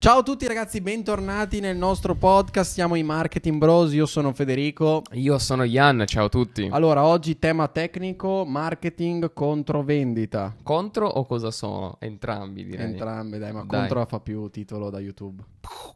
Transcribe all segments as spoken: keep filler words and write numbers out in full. Ciao a tutti ragazzi, bentornati nel nostro podcast, siamo i Marketing Bros, io sono Federico. Io sono Ian, ciao a tutti. Allora, oggi tema tecnico, marketing contro vendita. Contro o cosa sono? Entrambi direi. Entrambi dai, ma dai. Contro fa più titolo da YouTube.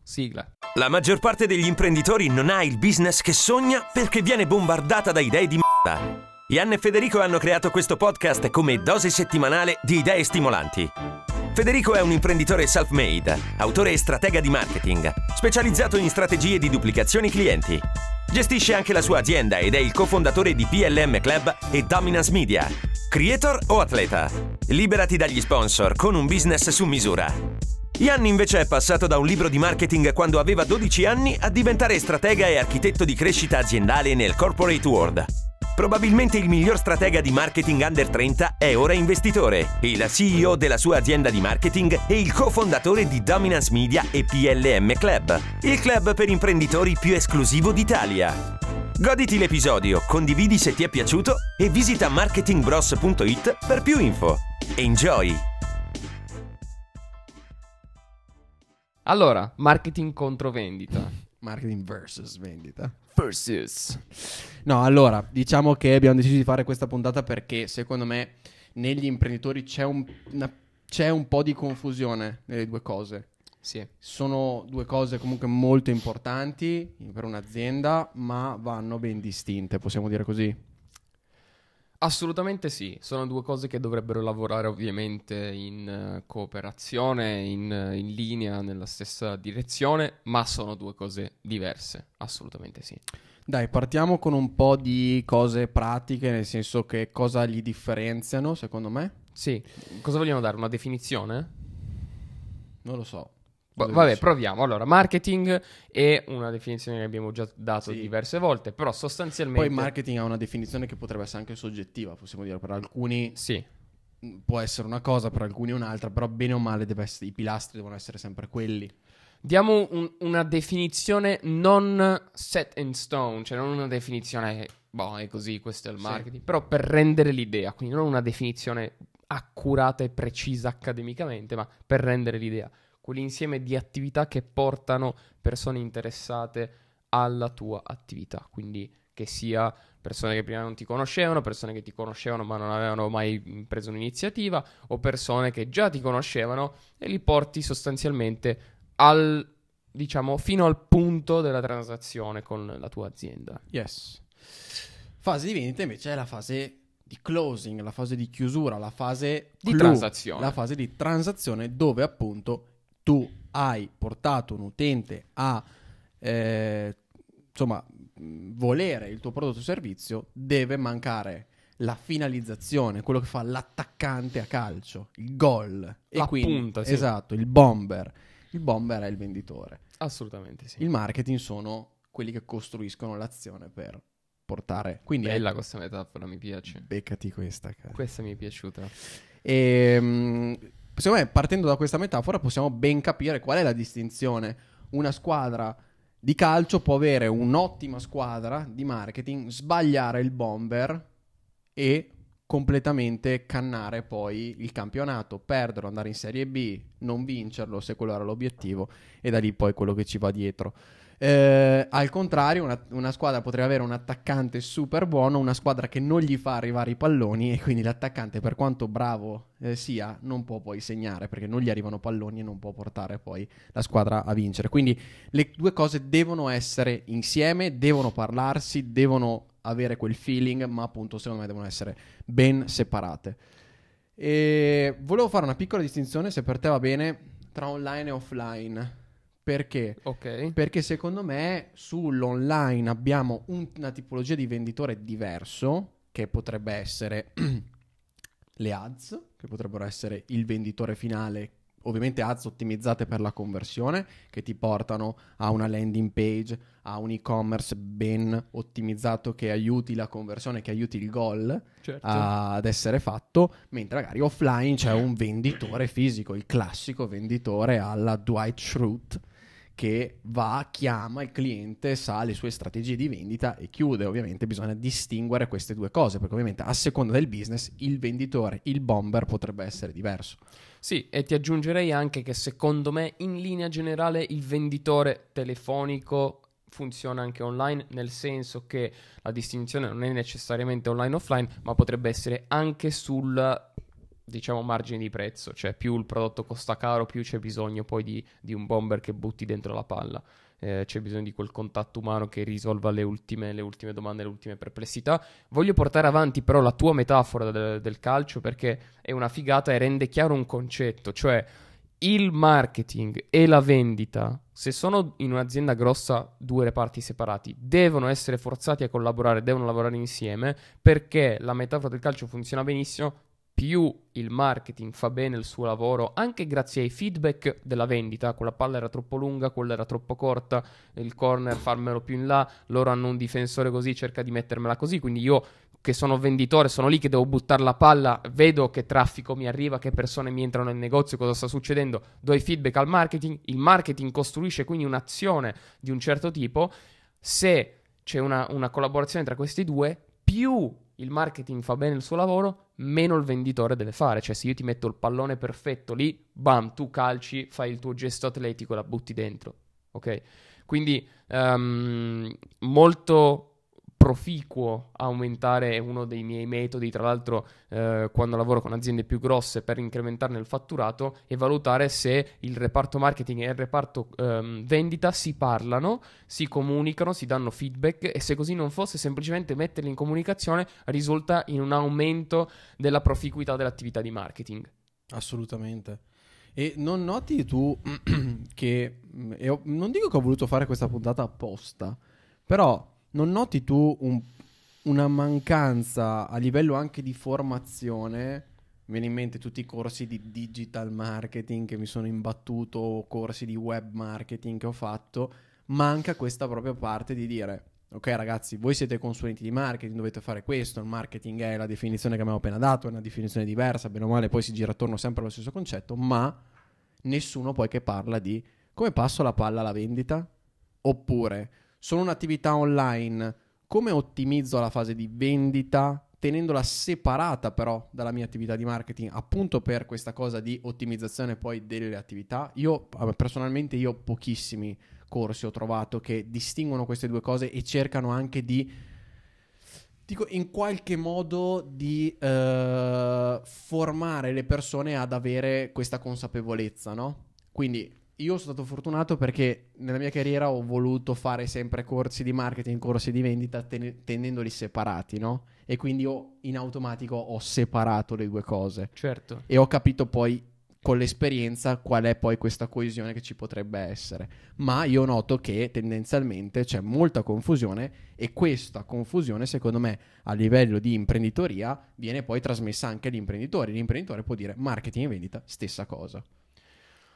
Sigla. La maggior parte degli imprenditori non ha il business che sogna perché viene bombardata da idee di m***a. Ian e Federico hanno creato questo podcast come dose settimanale di idee stimolanti. Federico è un imprenditore self-made, autore e stratega di marketing, specializzato in strategie di duplicazione clienti. Gestisce anche la sua azienda ed è il cofondatore di P L M Club e Dominance Media. Creator o atleta? Liberati dagli sponsor con un business su misura. Ian invece è passato da un libro di marketing quando aveva dodici anni a diventare stratega e architetto di crescita aziendale nel corporate world. Probabilmente il miglior stratega di marketing under trenta è ora investitore e la C E O della sua azienda di marketing e il cofondatore di Dominance Media e P L M Club, il club per imprenditori più esclusivo d'Italia. Goditi l'episodio, condividi se ti è piaciuto e visita marketing bros punto it per più info. Enjoy! Allora, marketing contro vendita. Marketing versus vendita. Versus. No, allora, diciamo che abbiamo deciso di fare questa puntata perché secondo me negli imprenditori c'è un, una, c'è un po' di confusione nelle due cose. Sì. Sono due cose comunque molto importanti per un'azienda, ma vanno ben distinte, possiamo dire così? Assolutamente sì, sono due cose che dovrebbero lavorare ovviamente in uh, cooperazione, in, uh, in linea, nella stessa direzione, ma sono due cose diverse, assolutamente sì. Dai, partiamo con un po' di cose pratiche, nel senso che cosa li differenziano secondo me? Sì, cosa vogliamo dare? Una definizione? Non lo so. Vabbè, proviamo. Allora, marketing è una definizione che abbiamo già dato sì. diverse volte, però sostanzialmente... Poi marketing ha una definizione che potrebbe essere anche soggettiva, possiamo dire, per alcuni sì. può essere una cosa, per alcuni un'altra, però bene o male deve essere, i pilastri devono essere sempre quelli. Diamo un, una definizione non set in stone, cioè non una definizione, boh, è così, questo è il marketing, sì. però per rendere l'idea, quindi non una definizione accurata e precisa accademicamente, ma per rendere l'idea. Quell'insieme di attività che portano persone interessate alla tua attività, quindi che sia persone che prima non ti conoscevano, persone che ti conoscevano ma non avevano mai preso un'iniziativa, o persone che già ti conoscevano e li porti sostanzialmente al, diciamo, fino al punto della transazione con la tua azienda. Yes. Fase di vendita invece è la fase di closing, la fase di chiusura, la fase di clou, transazione, la fase di transazione dove appunto tu hai portato un utente a eh, insomma volere il tuo prodotto o servizio, deve mancare la finalizzazione, quello che fa l'attaccante a calcio, il gol. E la quindi, punta, sì. Esatto, il bomber. Il bomber è il venditore. Assolutamente sì. Il marketing sono quelli che costruiscono l'azione per portare. Quindi bella è... questa metafora, mi piace. Beccati questa, cara. Questa mi è piaciuta. Ehm... Secondo me, partendo da questa metafora, possiamo ben capire qual è la distinzione. Una squadra di calcio può avere un'ottima squadra di marketing, sbagliare il bomber e completamente cannare poi il campionato, perderlo, andare in Serie B, non vincerlo se quello era l'obiettivo, e da lì poi quello che ci va dietro. Eh, al contrario, una, una squadra potrebbe avere un attaccante super buono, una squadra che non gli fa arrivare i palloni e quindi l'attaccante, per quanto bravo eh, sia, non può poi segnare perché non gli arrivano palloni e non può portare poi la squadra a vincere. Quindi le due cose devono essere insieme, devono parlarsi, devono avere quel feeling, ma appunto secondo me devono essere ben separate. E volevo fare una piccola distinzione, se per te va bene, tra online e offline. Perché? Okay. Perché secondo me sull'online abbiamo un, una tipologia di venditore diverso, che potrebbe essere le ads, che potrebbero essere il venditore finale, ovviamente ads ottimizzate per la conversione, che ti portano a una landing page, a un e-commerce ben ottimizzato che aiuti la conversione, che aiuti il goal certo. ad essere fatto, mentre magari offline c'è un venditore fisico, il classico venditore alla Dwight Schrute, che va, chiama il cliente, sa le sue strategie di vendita e chiude. Ovviamente bisogna distinguere queste due cose, perché ovviamente a seconda del business il venditore, il bomber potrebbe essere diverso. Sì, e ti aggiungerei anche che secondo me in linea generale il venditore telefonico funziona anche online, nel senso che la distinzione non è necessariamente online offline, ma potrebbe essere anche sul, diciamo, margine di prezzo, cioè più il prodotto costa caro, più c'è bisogno poi di, di un bomber che butti dentro la palla. Eh, c'è bisogno di quel contatto umano che risolva le ultime, le ultime domande, le ultime perplessità. Voglio portare avanti però la tua metafora del, del calcio, perché è una figata e rende chiaro un concetto, cioè il marketing e la vendita, se sono in un'azienda grossa due reparti separati, devono essere forzati a collaborare, devono lavorare insieme, perché la metafora del calcio funziona benissimo. Più il marketing fa bene il suo lavoro, anche grazie ai feedback della vendita, quella palla era troppo lunga, quella era troppo corta, il corner farmelo più in là, loro hanno un difensore così, cerca di mettermela così, quindi io che sono venditore sono lì che devo buttare la palla, vedo che traffico mi arriva, che persone mi entrano nel negozio, cosa sta succedendo, do i feedback al marketing, il marketing costruisce quindi un'azione di un certo tipo. Se c'è una, una collaborazione tra questi due, più il marketing fa bene il suo lavoro, meno il venditore deve fare. Cioè, se io ti metto il pallone perfetto lì, bam, tu calci, fai il tuo gesto atletico e la butti dentro, ok? Quindi um, molto proficuo aumentare, è uno dei miei metodi, tra l'altro eh, quando lavoro con aziende più grosse, per incrementarne il fatturato, e valutare se il reparto marketing e il reparto ehm, vendita si parlano, si comunicano, si danno feedback, e se così non fosse, semplicemente metterli in comunicazione risulta in un aumento della proficuità dell'attività di marketing. Assolutamente. E non noti tu che, e ho, non dico che ho voluto fare questa puntata apposta, però non noti tu un, una mancanza a livello anche di formazione? Mi viene in mente tutti i corsi di digital marketing che mi sono imbattuto, corsi di web marketing che ho fatto. Manca questa propria parte di dire: ok ragazzi, voi siete consulenti di marketing, dovete fare questo, il marketing è la definizione che abbiamo appena dato, è una definizione diversa, bene o male poi si gira attorno sempre allo stesso concetto, ma nessuno poi che parla di come passo la palla alla vendita, oppure sono un'attività online, come ottimizzo la fase di vendita tenendola separata però dalla mia attività di marketing, appunto per questa cosa di ottimizzazione poi delle attività. Io personalmente io pochissimi corsi ho trovato che distinguono queste due cose e cercano anche di, dico, in qualche modo di eh, formare le persone ad avere questa consapevolezza, no? Quindi io sono stato fortunato perché nella mia carriera ho voluto fare sempre corsi di marketing, corsi di vendita, ten- tenendoli separati, no? E quindi io in automatico ho separato le due cose. Certo. E ho capito poi con l'esperienza qual è poi questa coesione che ci potrebbe essere. Ma io noto che tendenzialmente c'è molta confusione, e questa confusione secondo me a livello di imprenditoria viene poi trasmessa anche agli imprenditori. L'imprenditore può dire marketing e vendita, stessa cosa.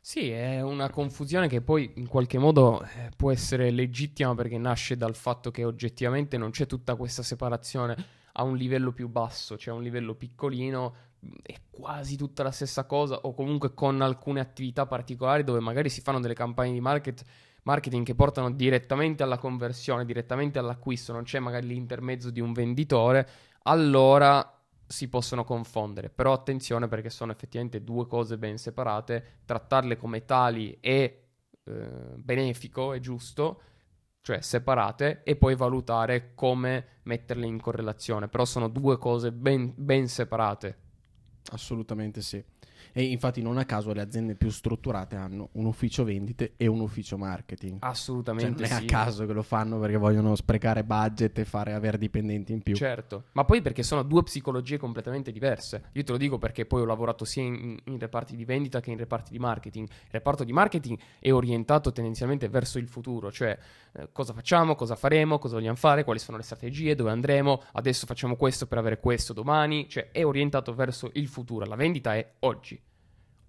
Sì, è una confusione che poi in qualche modo può essere legittima, perché nasce dal fatto che oggettivamente non c'è tutta questa separazione a un livello più basso, cioè a un livello piccolino è quasi tutta la stessa cosa, o comunque con alcune attività particolari dove magari si fanno delle campagne di market, marketing che portano direttamente alla conversione, direttamente all'acquisto, non c'è magari l'intermezzo di un venditore, allora si possono confondere. Però attenzione, perché sono effettivamente due cose ben separate, trattarle come tali è eh, benefico, è giusto, cioè separate, e poi valutare come metterle in correlazione, però sono due cose ben, ben separate. Assolutamente sì, e infatti non a caso le aziende più strutturate hanno un ufficio vendite e un ufficio marketing. Assolutamente, cioè non è sì. a caso che lo fanno, perché vogliono sprecare budget e fare avere dipendenti in più. Certo, ma poi perché sono due psicologie completamente diverse. Io te lo dico perché poi ho lavorato sia in, in reparti di vendita che in reparti di marketing. Il reparto di marketing è orientato tendenzialmente verso il futuro, cioè eh, cosa facciamo, cosa faremo, cosa vogliamo fare, quali sono le strategie, dove andremo, adesso facciamo questo per avere questo domani, cioè è orientato verso il futuro. La vendita è oggi.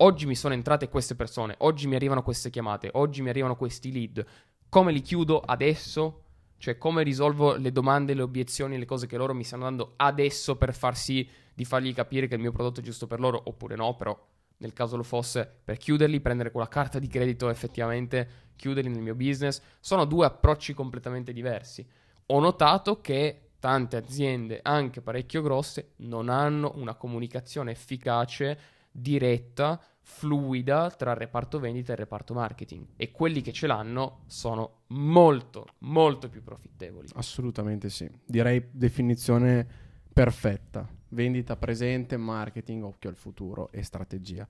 Oggi mi sono entrate queste persone, oggi mi arrivano queste chiamate, oggi mi arrivano questi lead. Come li chiudo adesso? Cioè come risolvo le domande, le obiezioni, le cose che loro mi stanno dando adesso per far sì di fargli capire che il mio prodotto è giusto per loro, oppure no, però nel caso lo fosse, per chiuderli, prendere quella carta di credito effettivamente, chiuderli nel mio business. Sono due approcci completamente diversi. Ho notato che tante aziende, anche parecchio grosse, non hanno una comunicazione efficace, diretta, fluida tra il reparto vendita e il reparto marketing, e quelli che ce l'hanno sono molto molto più profittevoli. Assolutamente sì, direi definizione perfetta: vendita presente, marketing, occhio al futuro e strategia.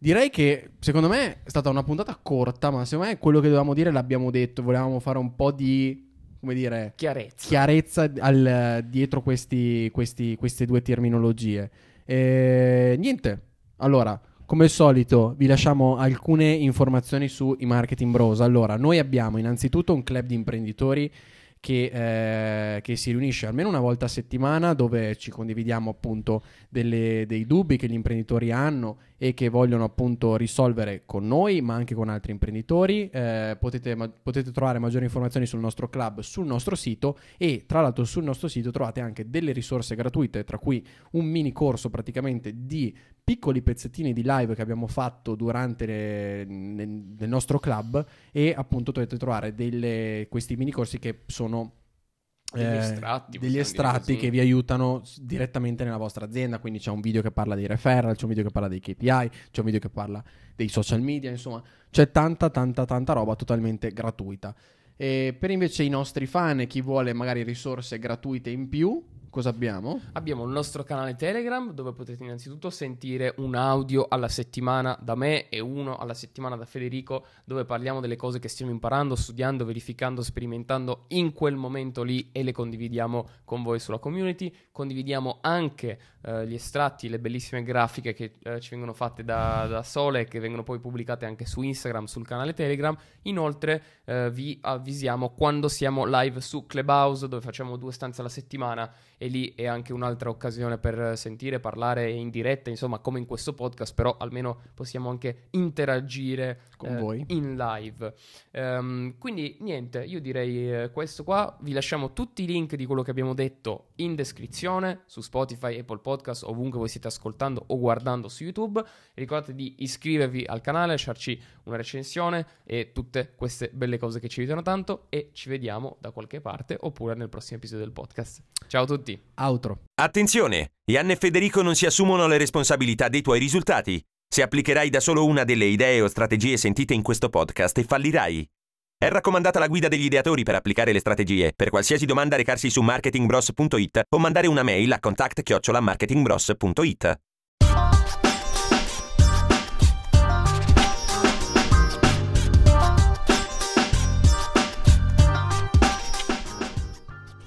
Direi che secondo me è stata una puntata corta, ma secondo me quello che dovevamo dire l'abbiamo detto. Volevamo fare un po' di, come dire, chiarezza, chiarezza al, dietro questi, questi, queste due terminologie. E niente, allora, come al solito vi lasciamo alcune informazioni su i Marketing Bros. Allora, noi abbiamo innanzitutto un club di imprenditori Che, eh, che si riunisce almeno una volta a settimana, dove ci condividiamo appunto delle, dei dubbi che gli imprenditori hanno e che vogliono appunto risolvere con noi, ma anche con altri imprenditori. eh, potete, ma, potete trovare maggiori informazioni sul nostro club sul nostro sito, e tra l'altro sul nostro sito trovate anche delle risorse gratuite, tra cui un mini corso praticamente di piccoli pezzettini di live che abbiamo fatto durante le, nel, nel nostro club, e appunto dovete trovare delle, questi mini corsi che sono sono degli eh, estratti, degli estratti che vi aiutano direttamente nella vostra azienda. Quindi c'è un video che parla dei referral, c'è un video che parla dei K P I, c'è un video che parla dei social media, insomma c'è tanta tanta tanta roba totalmente gratuita. E per invece i nostri fan, chi vuole magari risorse gratuite in più, cosa abbiamo? Abbiamo il nostro canale Telegram, dove potete innanzitutto sentire un audio alla settimana da me e uno alla settimana da Federico, dove parliamo delle cose che stiamo imparando, studiando, verificando, sperimentando in quel momento lì, e le condividiamo con voi sulla community. Condividiamo anche eh, gli estratti, le bellissime grafiche che eh, ci vengono fatte da, da Sole, che vengono poi pubblicate anche su Instagram, sul canale Telegram. Inoltre eh, vi avvisiamo quando siamo live su Clubhouse, dove facciamo due stanze alla settimana, e lì è anche un'altra occasione per sentire, parlare in diretta, insomma come in questo podcast, però almeno possiamo anche interagire con eh, voi in live. Um, quindi niente, io direi eh, questo qua. Vi lasciamo tutti i link di quello che abbiamo detto in descrizione, su Spotify, Apple Podcast, ovunque voi stiate ascoltando o guardando su YouTube. Ricordate di iscrivervi al canale, lasciarci una recensione e tutte queste belle cose che ci aiutano tanto, e ci vediamo da qualche parte oppure nel prossimo episodio del podcast. Ciao a tutti. Outro. Attenzione, Ian e Federico non si assumono le responsabilità dei tuoi risultati. Se applicherai da solo una delle idee o strategie sentite in questo podcast, fallirai. È raccomandata la guida degli ideatori per applicare le strategie. Per qualsiasi domanda recarsi su marketing bros punto it o mandare una mail a contact chiocciola marketing bros punto it.